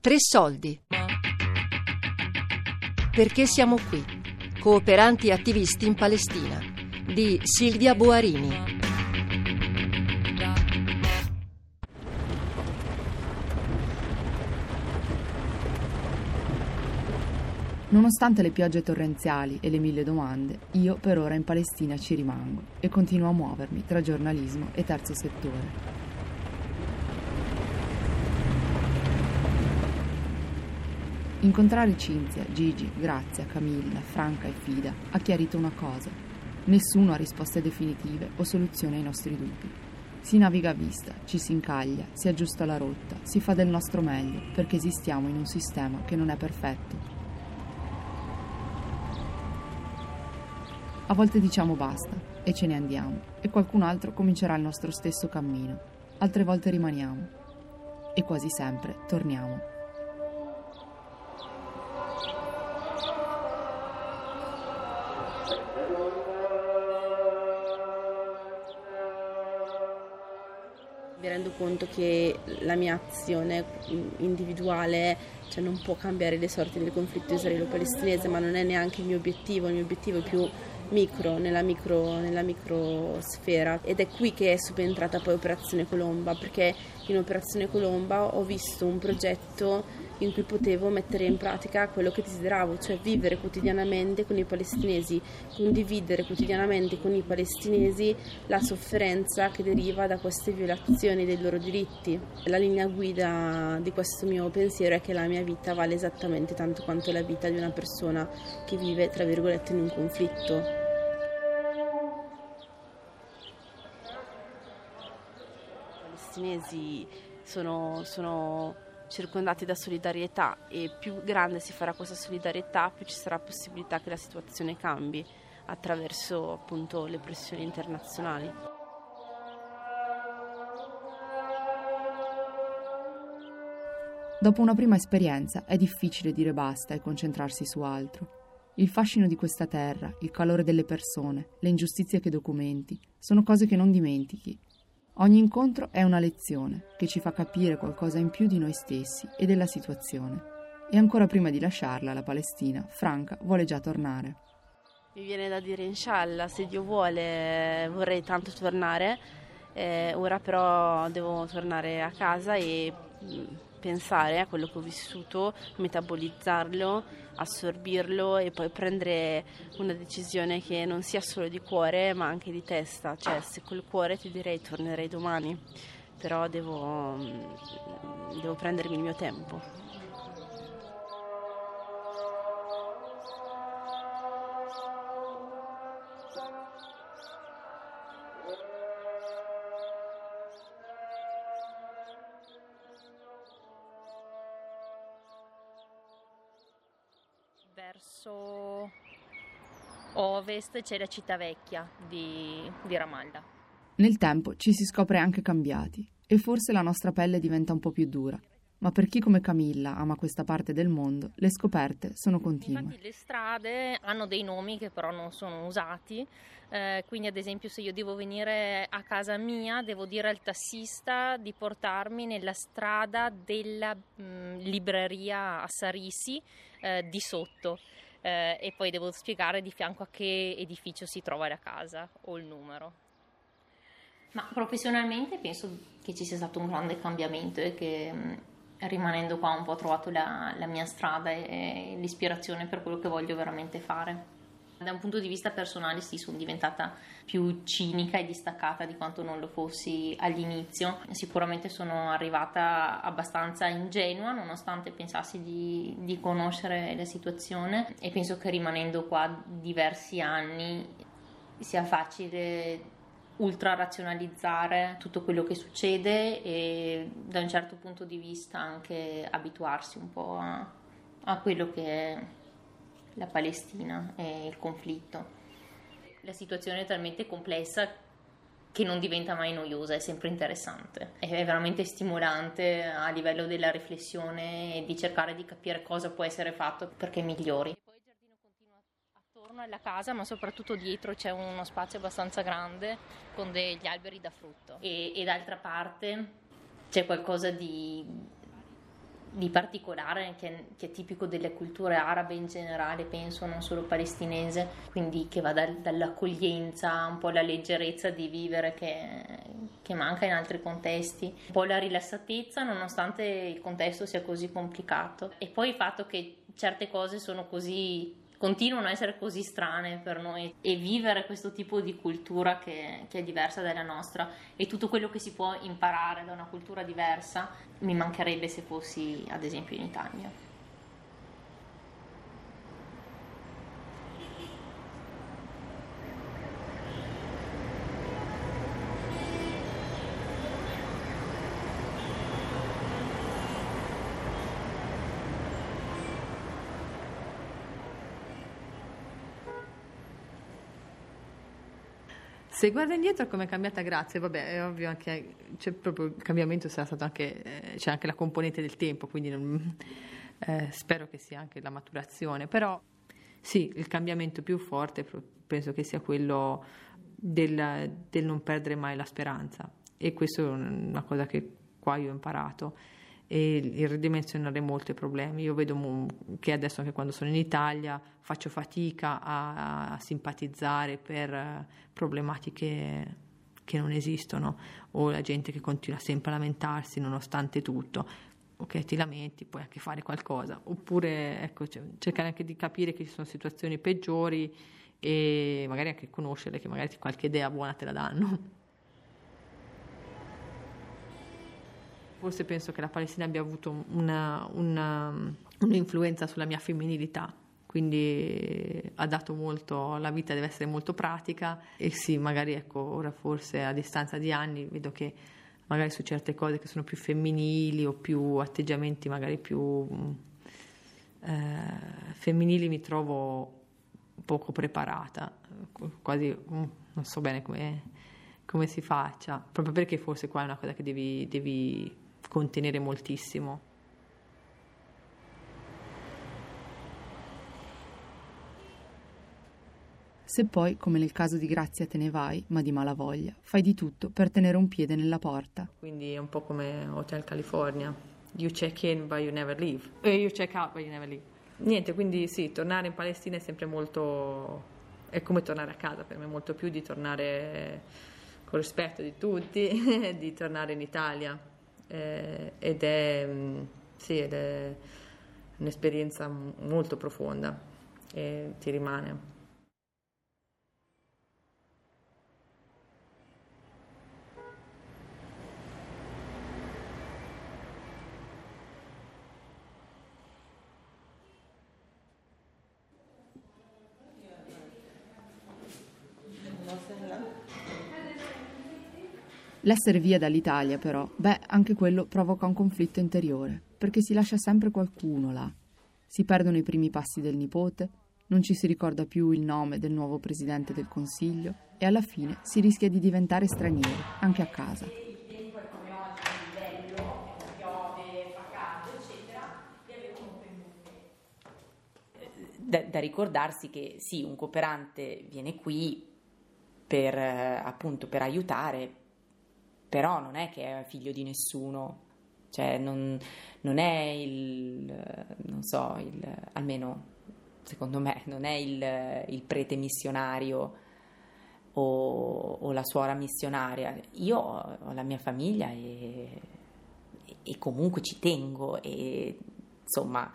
Tre soldi. Perché siamo qui? Cooperanti attivisti in Palestina, di Silvia Boarini. Nonostante le piogge torrenziali e le mille domande, io per ora in Palestina ci rimango e continuo a muovermi tra giornalismo e terzo settore. Incontrare Cinzia, Gigi, Grazia, Camilla, Franca e Fida ha chiarito una cosa. Nessuno ha risposte definitive o soluzioni ai nostri dubbi. Si naviga a vista, ci si incaglia, si aggiusta la rotta, si fa del nostro meglio perché esistiamo in un sistema che non è perfetto. A volte diciamo basta e ce ne andiamo e qualcun altro comincerà il nostro stesso cammino. Altre volte rimaniamo e quasi sempre torniamo. Mi rendo conto che la mia azione individuale, cioè, non può cambiare le sorti del conflitto israelo-palestinese, ma non è neanche il mio obiettivo è più micro, nella microsfera. Ed è qui che è subentrata poi Operazione Colomba, perché in Operazione Colomba ho visto un progetto in cui potevo mettere in pratica quello che desideravo, cioè vivere quotidianamente con i palestinesi, condividere quotidianamente con i palestinesi la sofferenza che deriva da queste violazioni dei loro diritti. La linea guida di questo mio pensiero è che la mia vita vale esattamente tanto quanto la vita di una persona che vive, tra virgolette, in un conflitto. I palestinesi sono circondati da solidarietà e più grande si farà questa solidarietà, più ci sarà possibilità che la situazione cambi attraverso appunto le pressioni internazionali. Dopo una prima esperienza è difficile dire basta e concentrarsi su altro. Il fascino di questa terra, il calore delle persone, le ingiustizie che documenti, sono cose che non dimentichi. Ogni incontro è una lezione che ci fa capire qualcosa in più di noi stessi e della situazione. E ancora prima di lasciarla, la Palestina, Franca vuole già tornare. Mi viene da dire inshallah, se Dio vuole vorrei tanto tornare, ora però devo tornare a casa e pensare a quello che ho vissuto, metabolizzarlo, assorbirlo e poi prendere una decisione che non sia solo di cuore ma anche di testa. Cioè, se col cuore ti direi tornerei domani, però devo prendermi il mio tempo. Verso ovest c'è la città vecchia di Ramallah. Nel tempo ci si scopre anche cambiati e forse la nostra pelle diventa un po' più dura, ma per chi come Camilla ama questa parte del mondo le scoperte sono continue. Infatti le strade hanno dei nomi che però non sono usati, quindi ad esempio se io devo venire a casa mia devo dire al tassista di portarmi nella strada della libreria Assarisi di sotto, e poi devo spiegare di fianco a che edificio si trova la casa o il numero. Ma professionalmente penso che ci sia stato un grande cambiamento e che rimanendo qua un po' ho trovato la mia strada e l'ispirazione per quello che voglio veramente fare. Da un punto di vista personale sì, sono diventata più cinica e distaccata di quanto non lo fossi all'inizio. Sicuramente sono arrivata abbastanza ingenua nonostante pensassi di conoscere la situazione e penso che rimanendo qua diversi anni sia facile ultra razionalizzare tutto quello che succede e da un certo punto di vista anche abituarsi un po' a quello che è la Palestina e il conflitto. La situazione è talmente complessa che non diventa mai noiosa, è sempre interessante, è veramente stimolante a livello della riflessione e di cercare di capire cosa può essere fatto perché migliori. Alla casa, ma soprattutto dietro c'è uno spazio abbastanza grande con degli alberi da frutto e d'altra parte c'è qualcosa di particolare che è tipico delle culture arabe in generale, penso, non solo palestinese, quindi che va dall'accoglienza, un po' la leggerezza di vivere che manca in altri contesti, un po' la rilassatezza nonostante il contesto sia così complicato, e poi il fatto che certe cose sono così, continuano a essere così strane per noi, e vivere questo tipo di cultura che è diversa dalla nostra e tutto quello che si può imparare da una cultura diversa mi mancherebbe se fossi ad esempio in Italia. Se guarda indietro come è cambiata Grazia, vabbè, è ovvio, anche c'è proprio il cambiamento, sarà stato anche, c'è anche la componente del tempo, quindi non, spero che sia anche la maturazione, però sì, il cambiamento più forte penso che sia quello del non perdere mai la speranza, e questo è una cosa che qua io ho imparato, e il ridimensionare molto i problemi. Io vedo che adesso anche quando sono in Italia faccio fatica a simpatizzare per problematiche che non esistono, o la gente che continua sempre a lamentarsi nonostante tutto. Ok, ti lamenti, puoi anche fare qualcosa, oppure ecco, cercare anche di capire che ci sono situazioni peggiori e magari anche conoscerle, che magari qualche idea buona te la danno. Forse penso che la Palestina abbia avuto un'influenza sulla mia femminilità, quindi ha dato molto, la vita deve essere molto pratica, e sì, magari ecco, ora forse a distanza di anni vedo che magari su certe cose che sono più femminili o più atteggiamenti magari più femminili mi trovo poco preparata, quasi non so bene come si faccia, proprio perché forse qua è una cosa che devi contenere moltissimo. Se poi, come nel caso di Grazia, te ne vai, ma di malavoglia, fai di tutto per tenere un piede nella porta. Quindi è un po' come Hotel California: you check in but you never leave, you check out but you never leave. Niente, quindi sì, tornare in Palestina è sempre molto, è come tornare a casa per me, molto più di tornare con rispetto di tutti di tornare in Italia. Ed è un'esperienza molto profonda e ti rimane. L'essere via dall'Italia però, anche quello provoca un conflitto interiore, perché si lascia sempre qualcuno là. Si perdono i primi passi del nipote, non ci si ricorda più il nome del nuovo presidente del consiglio, e alla fine si rischia di diventare stranieri, anche a casa. Da ricordarsi che sì, un cooperante viene qui per appunto per aiutare, però non è che è figlio di nessuno, cioè non è almeno secondo me, non è il prete missionario o la suora missionaria. Io ho la mia famiglia e comunque ci tengo, e insomma,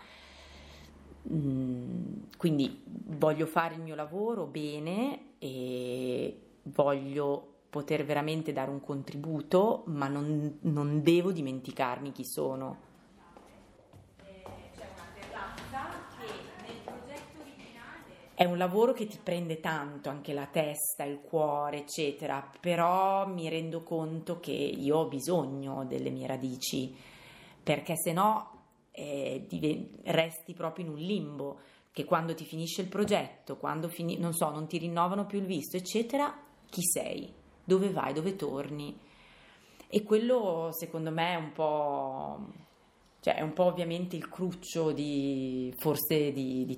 quindi voglio fare il mio lavoro bene e voglio poter veramente dare un contributo, ma non devo dimenticarmi chi sono. C'è una terrazza che nel progetto originale È un lavoro che ti prende tanto, anche la testa, il cuore, eccetera, però mi rendo conto che io ho bisogno delle mie radici, perché se no resti proprio in un limbo, che quando ti finisce il progetto, quando non ti rinnovano più il visto, eccetera, chi sei? Dove vai? Dove torni? E quello secondo me è un po'... Cioè, è un po' ovviamente il cruccio di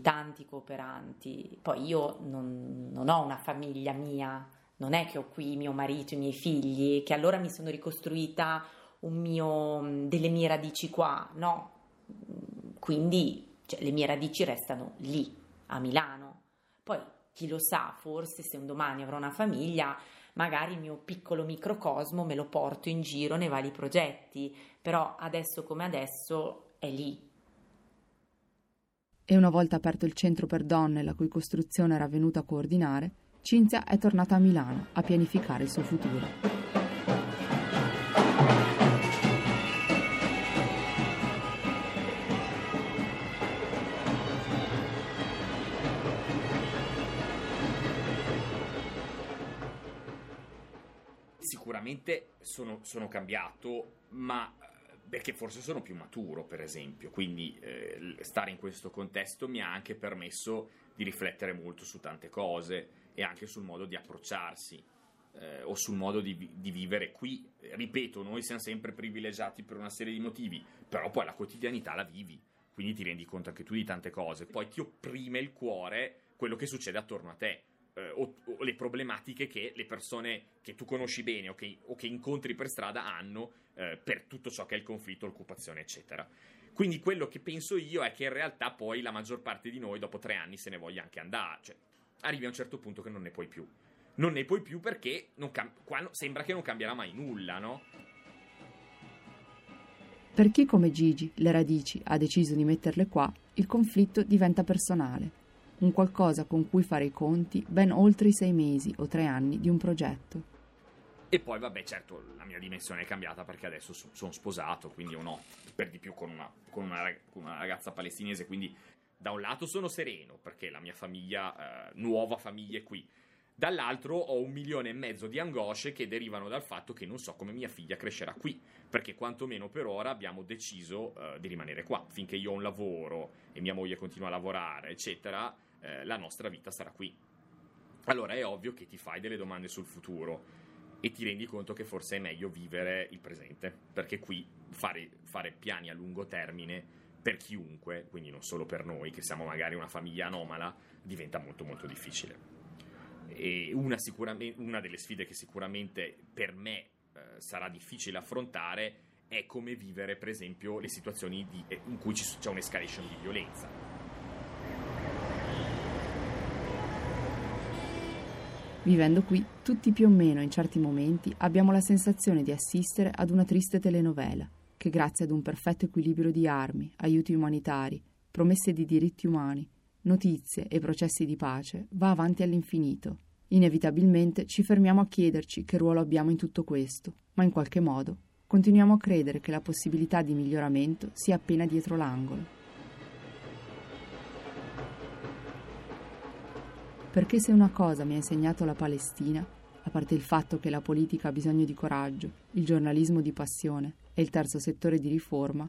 tanti cooperanti. Poi io non ho una famiglia mia, non è che ho qui mio marito, i miei figli, che allora mi sono ricostruita delle mie radici qua, no? Quindi cioè, le mie radici restano lì, a Milano. Poi chi lo sa, forse se un domani avrò una famiglia, magari il mio piccolo microcosmo me lo porto in giro nei vari progetti, però adesso come adesso è lì. E una volta aperto il centro per donne, la cui costruzione era venuta a coordinare, Cinzia è tornata a Milano a pianificare il suo futuro. Sicuramente sono cambiato, ma perché forse sono più maturo, per esempio, quindi stare in questo contesto mi ha anche permesso di riflettere molto su tante cose e anche sul modo di approcciarsi o sul modo di vivere qui. Ripeto, noi siamo sempre privilegiati per una serie di motivi, però poi la quotidianità la vivi, quindi ti rendi conto anche tu di tante cose, poi ti opprime il cuore quello che succede attorno a te. O le problematiche che le persone che tu conosci bene o che incontri per strada hanno per tutto ciò che è il conflitto, l'occupazione, eccetera. Quindi quello che penso io è che in realtà poi la maggior parte di noi dopo 3 anni se ne voglia anche andare, cioè arrivi a un certo punto che non ne puoi più perché sembra che non cambierà mai nulla, no? Per chi come Gigi le radici ha deciso di metterle qua, il conflitto diventa personale, un qualcosa con cui fare i conti ben oltre i 6 mesi o 3 anni di un progetto. E poi vabbè, certo, la mia dimensione è cambiata perché adesso sono sposato, quindi per di più con una ragazza palestinese, quindi da un lato sono sereno perché la mia famiglia, nuova famiglia è qui, dall'altro ho 1,5 milioni di angosce che derivano dal fatto che non so come mia figlia crescerà qui, perché quantomeno per ora abbiamo deciso di rimanere qua, finché io ho un lavoro e mia moglie continua a lavorare, eccetera. La nostra vita sarà qui. Allora è ovvio che ti fai delle domande sul futuro e ti rendi conto che forse è meglio vivere il presente, perché qui fare piani a lungo termine per chiunque, quindi non solo per noi che siamo magari una famiglia anomala, diventa molto molto difficile. E una delle sfide che sicuramente per me sarà difficile affrontare è come vivere per esempio le situazioni in cui c'è un'escalation di violenza. Vivendo qui, tutti più o meno in certi momenti abbiamo la sensazione di assistere ad una triste telenovela che, grazie ad un perfetto equilibrio di armi, aiuti umanitari, promesse di diritti umani, notizie e processi di pace, va avanti all'infinito. Inevitabilmente ci fermiamo a chiederci che ruolo abbiamo in tutto questo, ma in qualche modo continuiamo a credere che la possibilità di miglioramento sia appena dietro l'angolo. Perché se una cosa mi ha insegnato la Palestina, a parte il fatto che la politica ha bisogno di coraggio, il giornalismo di passione e il terzo settore di riforma,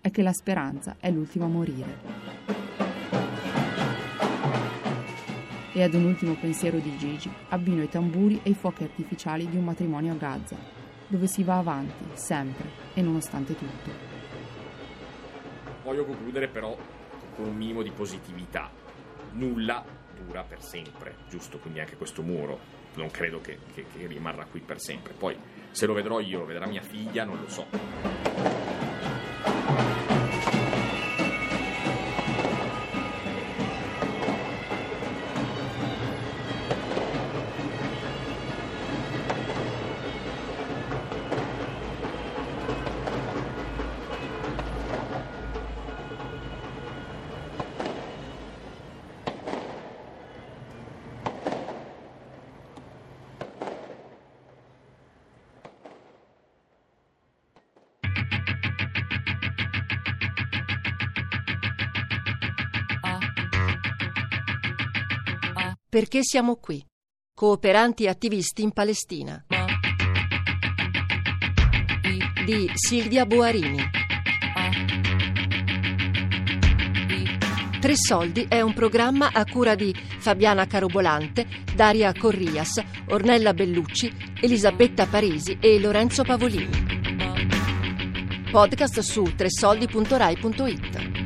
è che la speranza è l'ultima a morire. E ad un ultimo pensiero di Gigi abbino i tamburi e i fuochi artificiali di un matrimonio a Gaza, dove si va avanti, sempre e nonostante tutto. Voglio concludere però con un minimo di positività. Nulla dura per sempre, giusto? Quindi anche questo muro non credo che rimarrà qui per sempre. Poi se lo vedrò io, lo vedrà mia figlia, non lo so. Perché siamo qui? Cooperanti attivisti in Palestina, di Silvia Boarini. Tre Soldi è un programma a cura di Fabiana Carobolante, Daria Corrias, Ornella Bellucci, Elisabetta Parisi e Lorenzo Pavolini. Podcast su tresoldi.rai.it.